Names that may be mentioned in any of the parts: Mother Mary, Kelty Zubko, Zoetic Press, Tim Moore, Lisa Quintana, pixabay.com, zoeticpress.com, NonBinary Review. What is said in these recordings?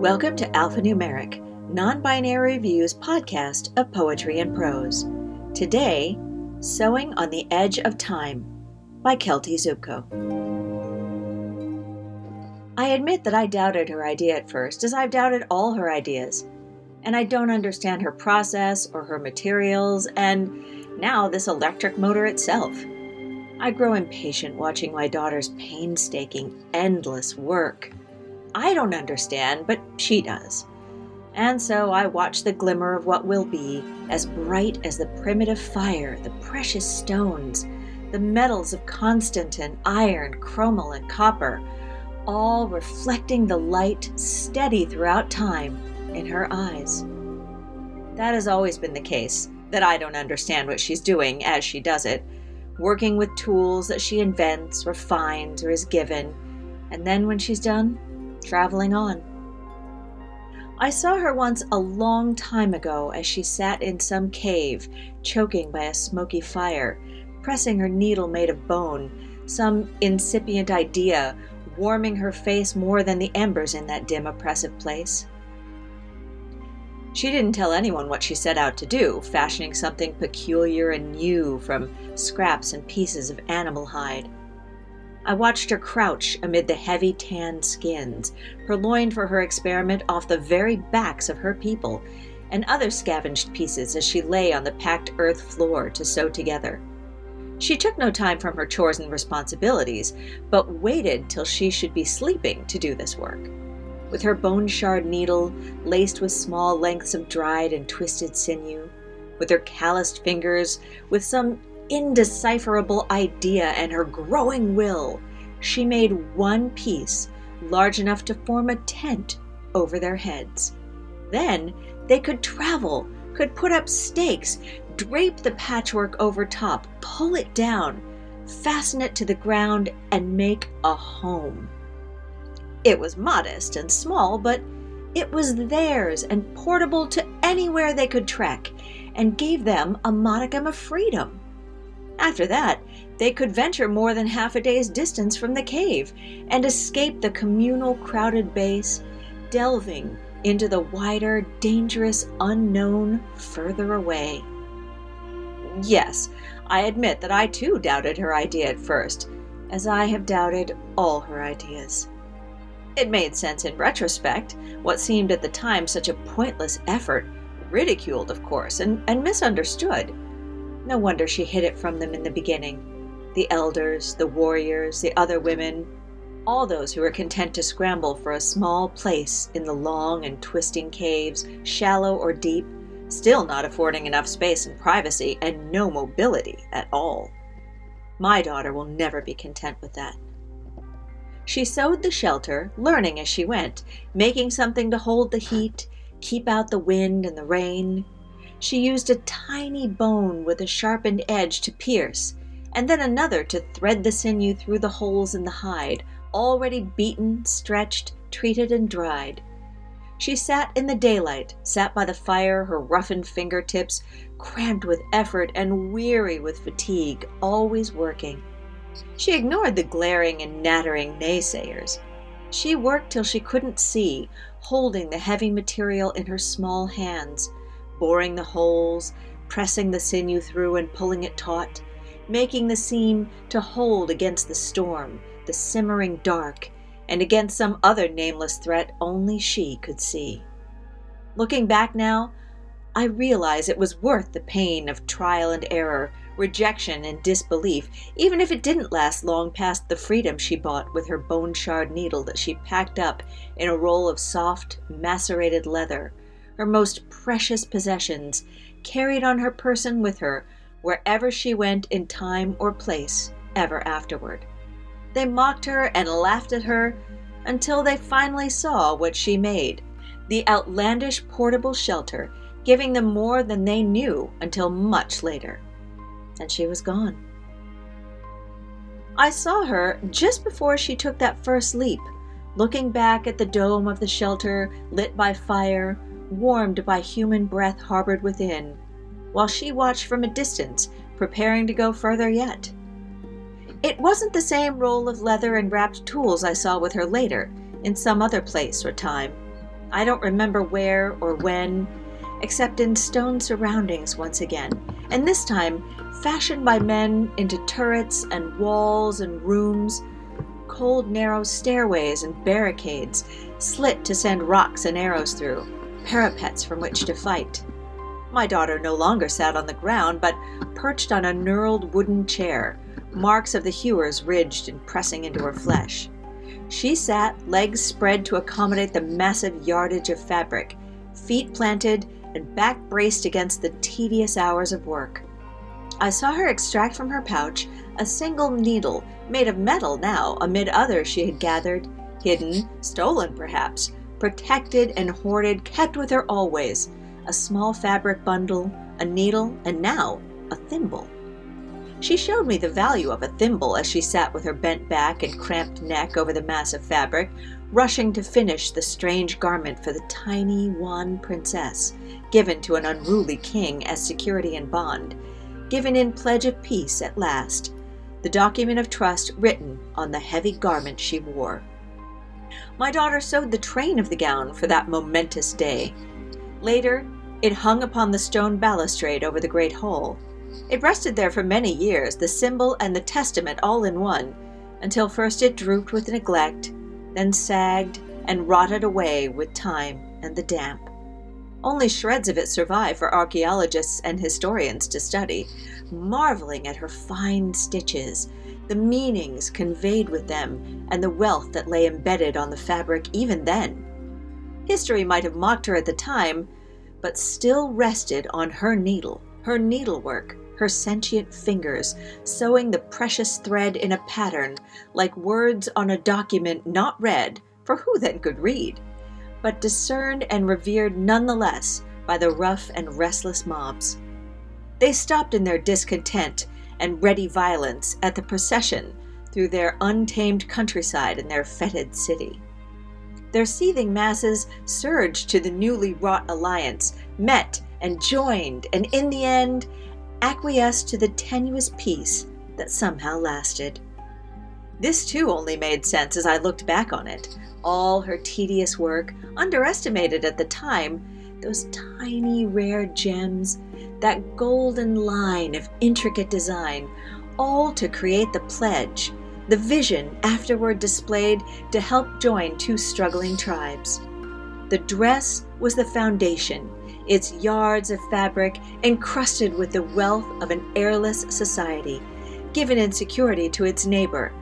Welcome to Alphanumeric, non-binary review's podcast of poetry and prose. Today, Sewing on the Edge of Time by Kelty Zubko. I admit that I doubted her idea at first, as I've doubted all her ideas, and I don't understand her process or her materials, and now this electric motor itself. I grow impatient watching my daughter's painstaking, endless work. I don't understand, but she does. And so I watch the glimmer of what will be, as bright as the primitive fire, the precious stones, the metals of Constantin, iron, chromal, and copper, all reflecting the light steady throughout time in her eyes. That has always been the case, that I don't understand what she's doing as she does it, working with tools that she invents or finds or is given, and then when she's done, traveling on. I saw her once a long time ago as she sat in some cave, choking by a smoky fire, pressing her needle made of bone, some incipient idea, warming her face more than the embers in that dim, oppressive place. She didn't tell anyone what she set out to do, fashioning something peculiar and new from scraps and pieces of animal hide. I watched her crouch amid the heavy tanned skins, purloined for her experiment off the very backs of her people, and other scavenged pieces as she lay on the packed earth floor to sew together. She took no time from her chores and responsibilities, but waited till she should be sleeping to do this work. With her bone shard needle, laced with small lengths of dried and twisted sinew, with her calloused fingers, with some indecipherable idea and her growing will, she made one piece large enough to form a tent over their heads. Then they could travel, could put up stakes, drape the patchwork over top, pull it down, fasten it to the ground, and make a home. It was modest and small, but it was theirs and portable to anywhere they could trek, and gave them a modicum of freedom. After that, they could venture more than half a day's distance from the cave and escape the communal crowded base, delving into the wider, dangerous unknown further away. Yes, I admit that I too doubted her idea at first, as I have doubted all her ideas. It made sense in retrospect, what seemed at the time such a pointless effort, ridiculed, of course, and misunderstood. No wonder she hid it from them in the beginning. The elders, the warriors, the other women, all those who were content to scramble for a small place in the long and twisting caves, shallow or deep, still not affording enough space and privacy and no mobility at all. My daughter will never be content with that. She sewed the shelter, learning as she went, making something to hold the heat, keep out the wind and the rain. She used a tiny bone with a sharpened edge to pierce, and then another to thread the sinew through the holes in the hide, already beaten, stretched, treated, and dried. She sat in the daylight, sat by the fire, her roughened fingertips, cramped with effort and weary with fatigue, always working. She ignored the glaring and nattering naysayers. She worked till she couldn't see, holding the heavy material in her small hands, boring the holes, pressing the sinew through and pulling it taut, making the seam to hold against the storm, the simmering dark, and against some other nameless threat only she could see. Looking back now, I realize it was worth the pain of trial and error, rejection and disbelief, even if it didn't last long past the freedom she bought with her bone shard needle that she packed up in a roll of soft, macerated leather, her most precious possessions, carried on her person with her, wherever she went in time or place, ever afterward. They mocked her and laughed at her until they finally saw what she made, the outlandish portable shelter, giving them more than they knew until much later. And she was gone. I saw her just before she took that first leap, looking back at the dome of the shelter, lit by fire, warmed by human breath harbored within, while she watched from a distance, preparing to go further yet. It wasn't the same roll of leather and wrapped tools I saw with her later, in some other place or time. I don't remember where or when, except in stone surroundings once again, and this time fashioned by men into turrets and walls and rooms, cold narrow stairways and barricades, slit to send rocks and arrows through, parapets from which to fight. My daughter no longer sat on the ground, but perched on a knurled wooden chair, marks of the hewers ridged and pressing into her flesh. She sat, legs spread to accommodate the massive yardage of fabric, feet planted and back braced against the tedious hours of work. I saw her extract from her pouch a single needle, made of metal now, amid others she had gathered, hidden, stolen perhaps, protected and hoarded, kept with her always, a small fabric bundle, a needle, and now a thimble. She showed me the value of a thimble as she sat with her bent back and cramped neck over the mass of fabric, rushing to finish the strange garment for the tiny wan princess, given to an unruly king as security and bond, given in pledge of peace at last, the document of trust written on the heavy garment she wore. My daughter sewed the train of the gown for that momentous day. Later, it hung upon the stone balustrade over the great hall. It rested there for many years, the symbol and the testament all in one, until first it drooped with neglect, then sagged and rotted away with time and the damp. Only shreds of it survive for archaeologists and historians to study, marveling at her fine stitches, the meanings conveyed with them, and the wealth that lay embedded on the fabric even then. History might have mocked her at the time, but still rested on her needle, her needlework, her sentient fingers, sewing the precious thread in a pattern, like words on a document not read, for who then could read, but discerned and revered nonetheless by the rough and restless mobs. They stopped in their discontent and ready violence at the procession through their untamed countryside and their fetid city. Their seething masses surged to the newly wrought alliance, met and joined, and in the end, acquiesced to the tenuous peace that somehow lasted. This too only made sense as I looked back on it. All her tedious work, underestimated at the time, those tiny rare gems, that golden line of intricate design, all to create the pledge, the vision afterward displayed to help join two struggling tribes. The dress was the foundation, its yards of fabric encrusted with the wealth of an airless society, given in security to its neighbor,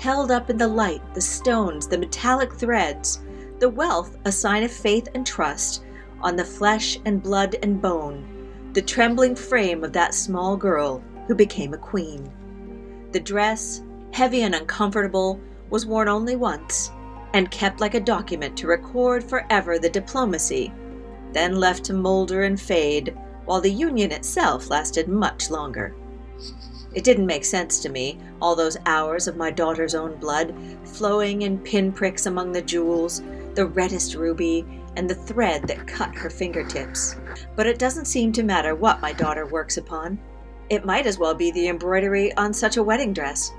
held up in the light, the stones, the metallic threads, the wealth a sign of faith and trust on the flesh and blood and bone, the trembling frame of that small girl who became a queen. The dress, heavy and uncomfortable, was worn only once, and kept like a document to record forever the diplomacy, then left to molder and fade, while the union itself lasted much longer. It didn't make sense to me, all those hours of my daughter's own blood, flowing in pinpricks among the jewels, the reddest ruby, and the thread that cut her fingertips. But it doesn't seem to matter what my daughter works upon. It might as well be the embroidery on such a wedding dress.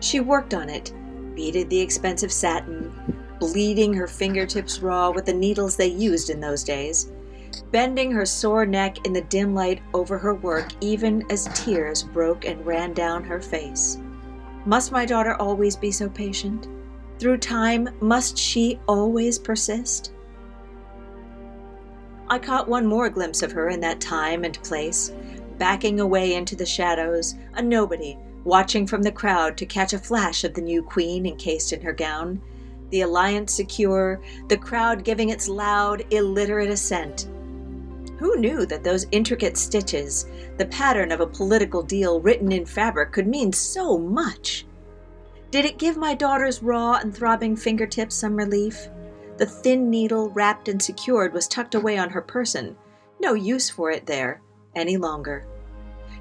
She worked on it, beaded the expensive satin, bleeding her fingertips raw with the needles they used in those days, bending her sore neck in the dim light over her work even as tears broke and ran down her face. Must my daughter always be so patient? Through time, must she always persist? I caught one more glimpse of her in that time and place, backing away into the shadows, a nobody, watching from the crowd to catch a flash of the new queen encased in her gown, the alliance secure, the crowd giving its loud, illiterate assent. Who knew that those intricate stitches, the pattern of a political deal written in fabric, could mean so much? Did it give my daughter's raw and throbbing fingertips some relief? The thin needle, wrapped and secured, was tucked away on her person. No use for it there any longer.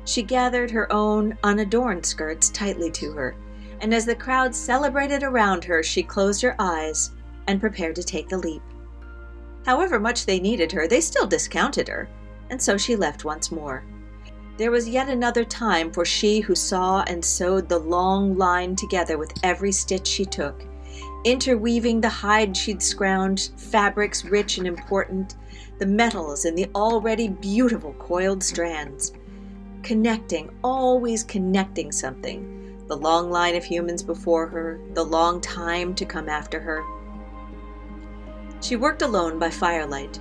She gathered her own unadorned skirts tightly to her, and as the crowd celebrated around her, she closed her eyes and prepared to take the leap. However much they needed her, they still discounted her, and so she left once more. There was yet another time for she who saw and sewed the long line together with every stitch she took, interweaving the hide she'd scrounged, fabrics rich and important, the metals in the already beautiful coiled strands. Connecting, always connecting something. The long line of humans before her, the long time to come after her. She worked alone by firelight.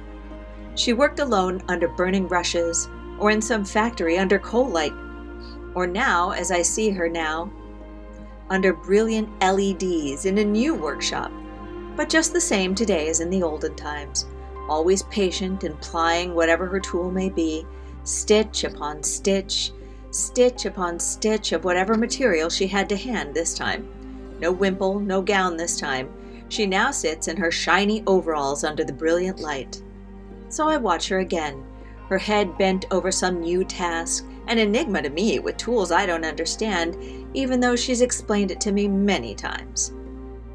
She worked alone under burning rushes, or in some factory under coal light, or now, as I see her now, under brilliant LEDs in a new workshop, but just the same today as in the olden times, always patient and plying whatever her tool may be, stitch upon stitch of whatever material she had to hand this time. No wimple, no gown this time. She now sits in her shiny overalls under the brilliant light. So I watch her again, her head bent over some new task, an enigma to me with tools I don't understand, even though she's explained it to me many times.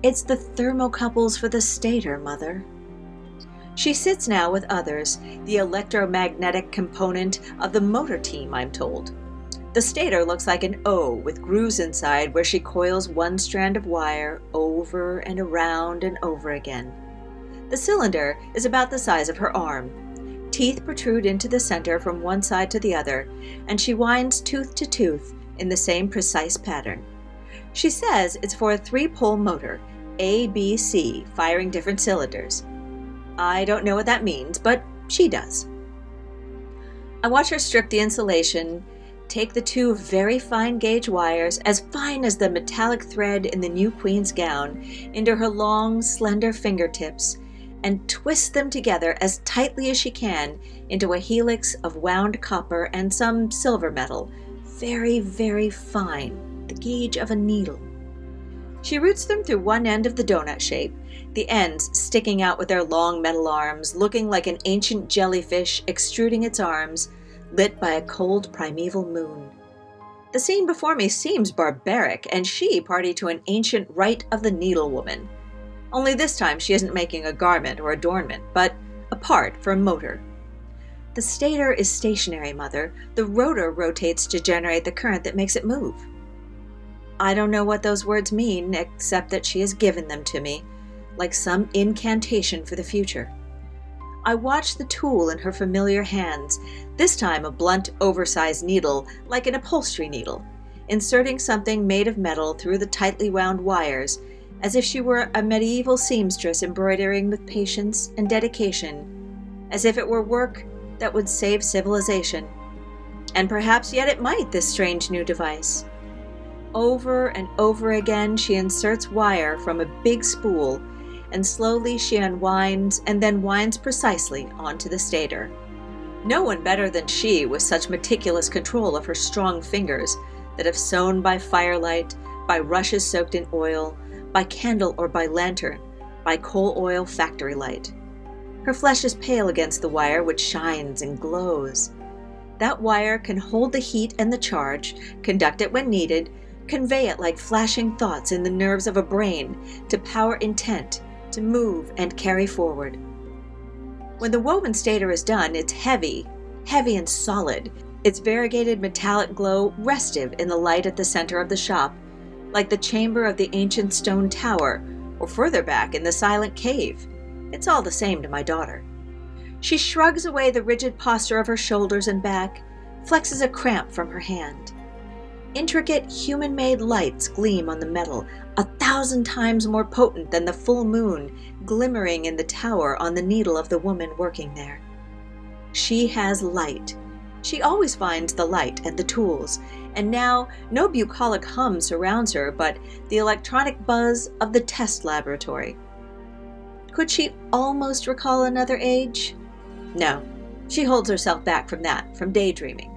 It's the thermocouples for the stator, Mother. She sits now with others, the electromagnetic component of the motor team, I'm told. The stator looks like an O with grooves inside where she coils one strand of wire over and around and over again. The cylinder is about the size of her arm. Teeth protrude into the center from one side to the other, and she winds tooth to tooth in the same precise pattern. She says it's for a 3-pole motor, ABC, firing different cylinders. I don't know what that means, but she does. I watch her strip the insulation, take the 2 very fine gauge wires, as fine as the metallic thread in the new queen's gown, into her long, slender fingertips, and twist them together as tightly as she can into a helix of wound copper and some silver metal, very, very fine, the gauge of a needle. She roots them through one end of the donut shape, the ends sticking out with their long metal arms, looking like an ancient jellyfish extruding its arms, lit by a cold primeval moon. The scene before me seems barbaric, and she party to an ancient rite of the needlewoman. Only this time she isn't making a garment or adornment, but a part for a motor. The stator is stationary, Mother. The rotor rotates to generate the current that makes it move. I don't know what those words mean, except that she has given them to me, like some incantation for the future. I watch the tool in her familiar hands, this time a blunt, oversized needle, like an upholstery needle, inserting something made of metal through the tightly wound wires, as if she were a medieval seamstress embroidering with patience and dedication, as if it were work that would save civilization. And perhaps yet it might, this strange new device. Over and over again, she inserts wire from a big spool, and slowly she unwinds and then winds precisely onto the stator. No one better than she with such meticulous control of her strong fingers that have sewn by firelight, by rushes soaked in oil, by candle or by lantern, by coal oil factory light. Her flesh is pale against the wire, which shines and glows. That wire can hold the heat and the charge, conduct it when needed, convey it like flashing thoughts in the nerves of a brain, to power intent, to move and carry forward. When the woven stator is done, it's heavy, heavy and solid, its variegated metallic glow restive in the light at the center of the shop, like the chamber of the ancient stone tower, or further back in the silent cave. It's all the same to my daughter. She shrugs away the rigid posture of her shoulders and back, flexes a cramp from her hand. Intricate human-made lights gleam on the metal, 1,000 times more potent than the full moon glimmering in the tower on the needle of the woman working there. She has light. She always finds the light and the tools, and now no bucolic hum surrounds her but the electronic buzz of the test laboratory. Could she almost recall another age? No, she holds herself back from that, from daydreaming.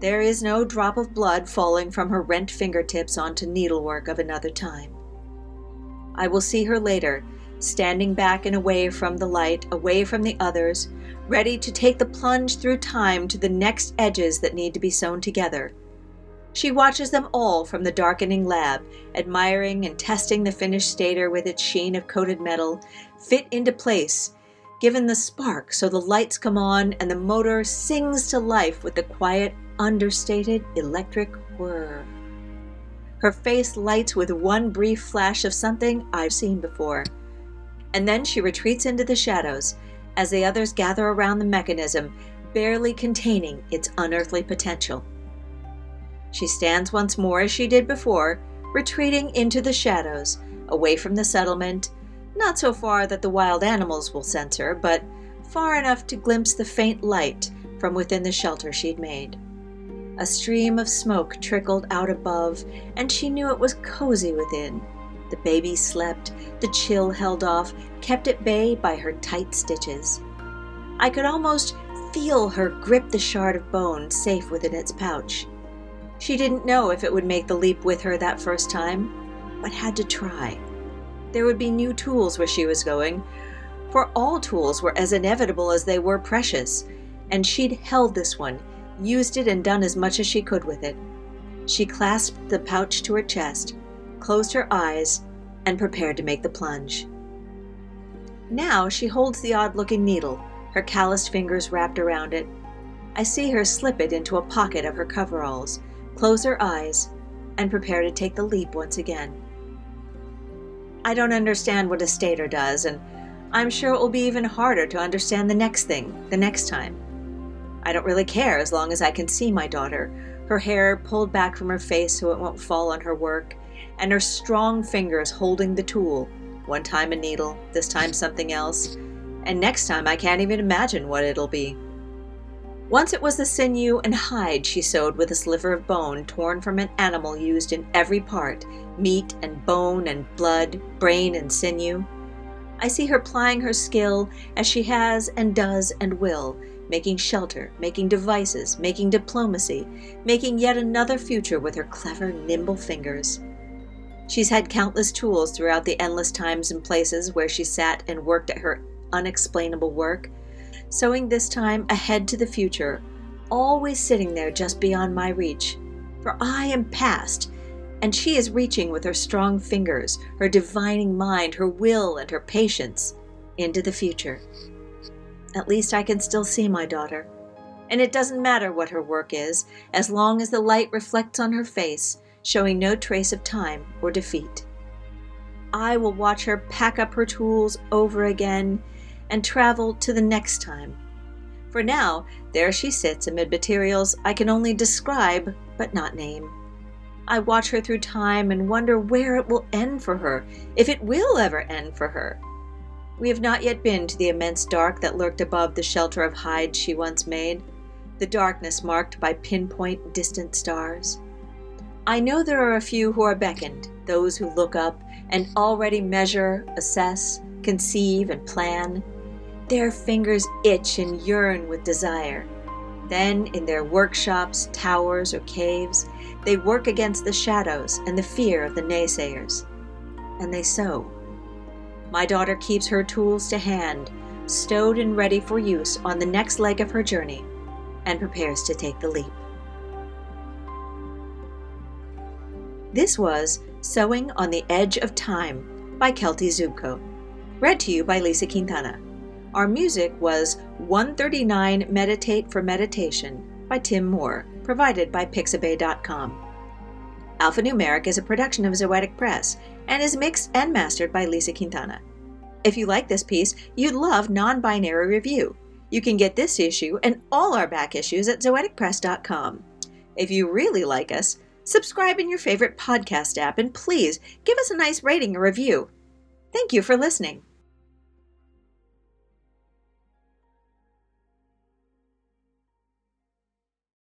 There is no drop of blood falling from her rent fingertips onto needlework of another time. I will see her later, standing back and away from the light, away from the others, ready to take the plunge through time to the next edges that need to be sewn together. She watches them all from the darkening lab, admiring and testing the finished stator with its sheen of coated metal, fit into place, given the spark so the lights come on and the motor sings to life with the quiet, understated electric whir. Her face lights with one brief flash of something I've seen before. And then she retreats into the shadows as the others gather around the mechanism, barely containing its unearthly potential. She stands once more as she did before, retreating into the shadows, away from the settlement, not so far that the wild animals will sense her, but far enough to glimpse the faint light from within the shelter she'd made. A stream of smoke trickled out above, and she knew it was cozy within. The baby slept, the chill held off, kept at bay by her tight stitches. I could almost feel her grip the shard of bone safe within its pouch. She didn't know if it would make the leap with her that first time, but had to try. There would be new tools where she was going, for all tools were as inevitable as they were precious, and she'd held this one, used it and done as much as she could with it. She clasped the pouch to her chest, closed her eyes, and prepared to make the plunge. Now she holds the odd-looking needle, her calloused fingers wrapped around it. I see her slip it into a pocket of her coveralls, close her eyes, and prepare to take the leap once again. I don't understand what a stator does, and I'm sure it will be even harder to understand the next thing the next time. I don't really care as long as I can see my daughter, her hair pulled back from her face so it won't fall on her work, and her strong fingers holding the tool, one time a needle, this time something else, and next time I can't even imagine what it'll be. Once it was the sinew and hide she sewed with a sliver of bone torn from an animal used in every part, meat and bone and blood, brain and sinew. I see her plying her skill as she has and does and will, making shelter, making devices, making diplomacy, making yet another future with her clever, nimble fingers. She's had countless tools throughout the endless times and places where she sat and worked at her unexplainable work, sewing this time ahead to the future, always sitting there just beyond my reach. For I am past, and she is reaching with her strong fingers, her divining mind, her will, and her patience into the future. At least I can still see my daughter. And it doesn't matter what her work is, as long as the light reflects on her face, showing no trace of time or defeat. I will watch her pack up her tools over again and travel to the next time. For now, there she sits amid materials I can only describe but not name. I watch her through time and wonder where it will end for her, if it will ever end for her. We have not yet been to the immense dark that lurked above the shelter of hide she once made, the darkness marked by pinpoint distant stars. I know there are a few who are beckoned, those who look up and already measure, assess, conceive, and plan. Their fingers itch and yearn with desire. Then, in their workshops, towers, or caves, they work against the shadows and the fear of the naysayers. And they sew. My daughter keeps her tools to hand, stowed and ready for use on the next leg of her journey, and prepares to take the leap. This was Sewing on the Edge of Time by Kelty Zubko, read to you by Lisa Quintana. Our music was 139 Meditate for Meditation by Tim Moore, provided by pixabay.com. Alphanumeric is a production of Zoetic Press and is mixed and mastered by Lisa Quintana. If you like this piece, you'd love Non-Binary Review. You can get this issue and all our back issues at zoeticpress.com. If you really like us, subscribe in your favorite podcast app and please give us a nice rating or review. Thank you for listening.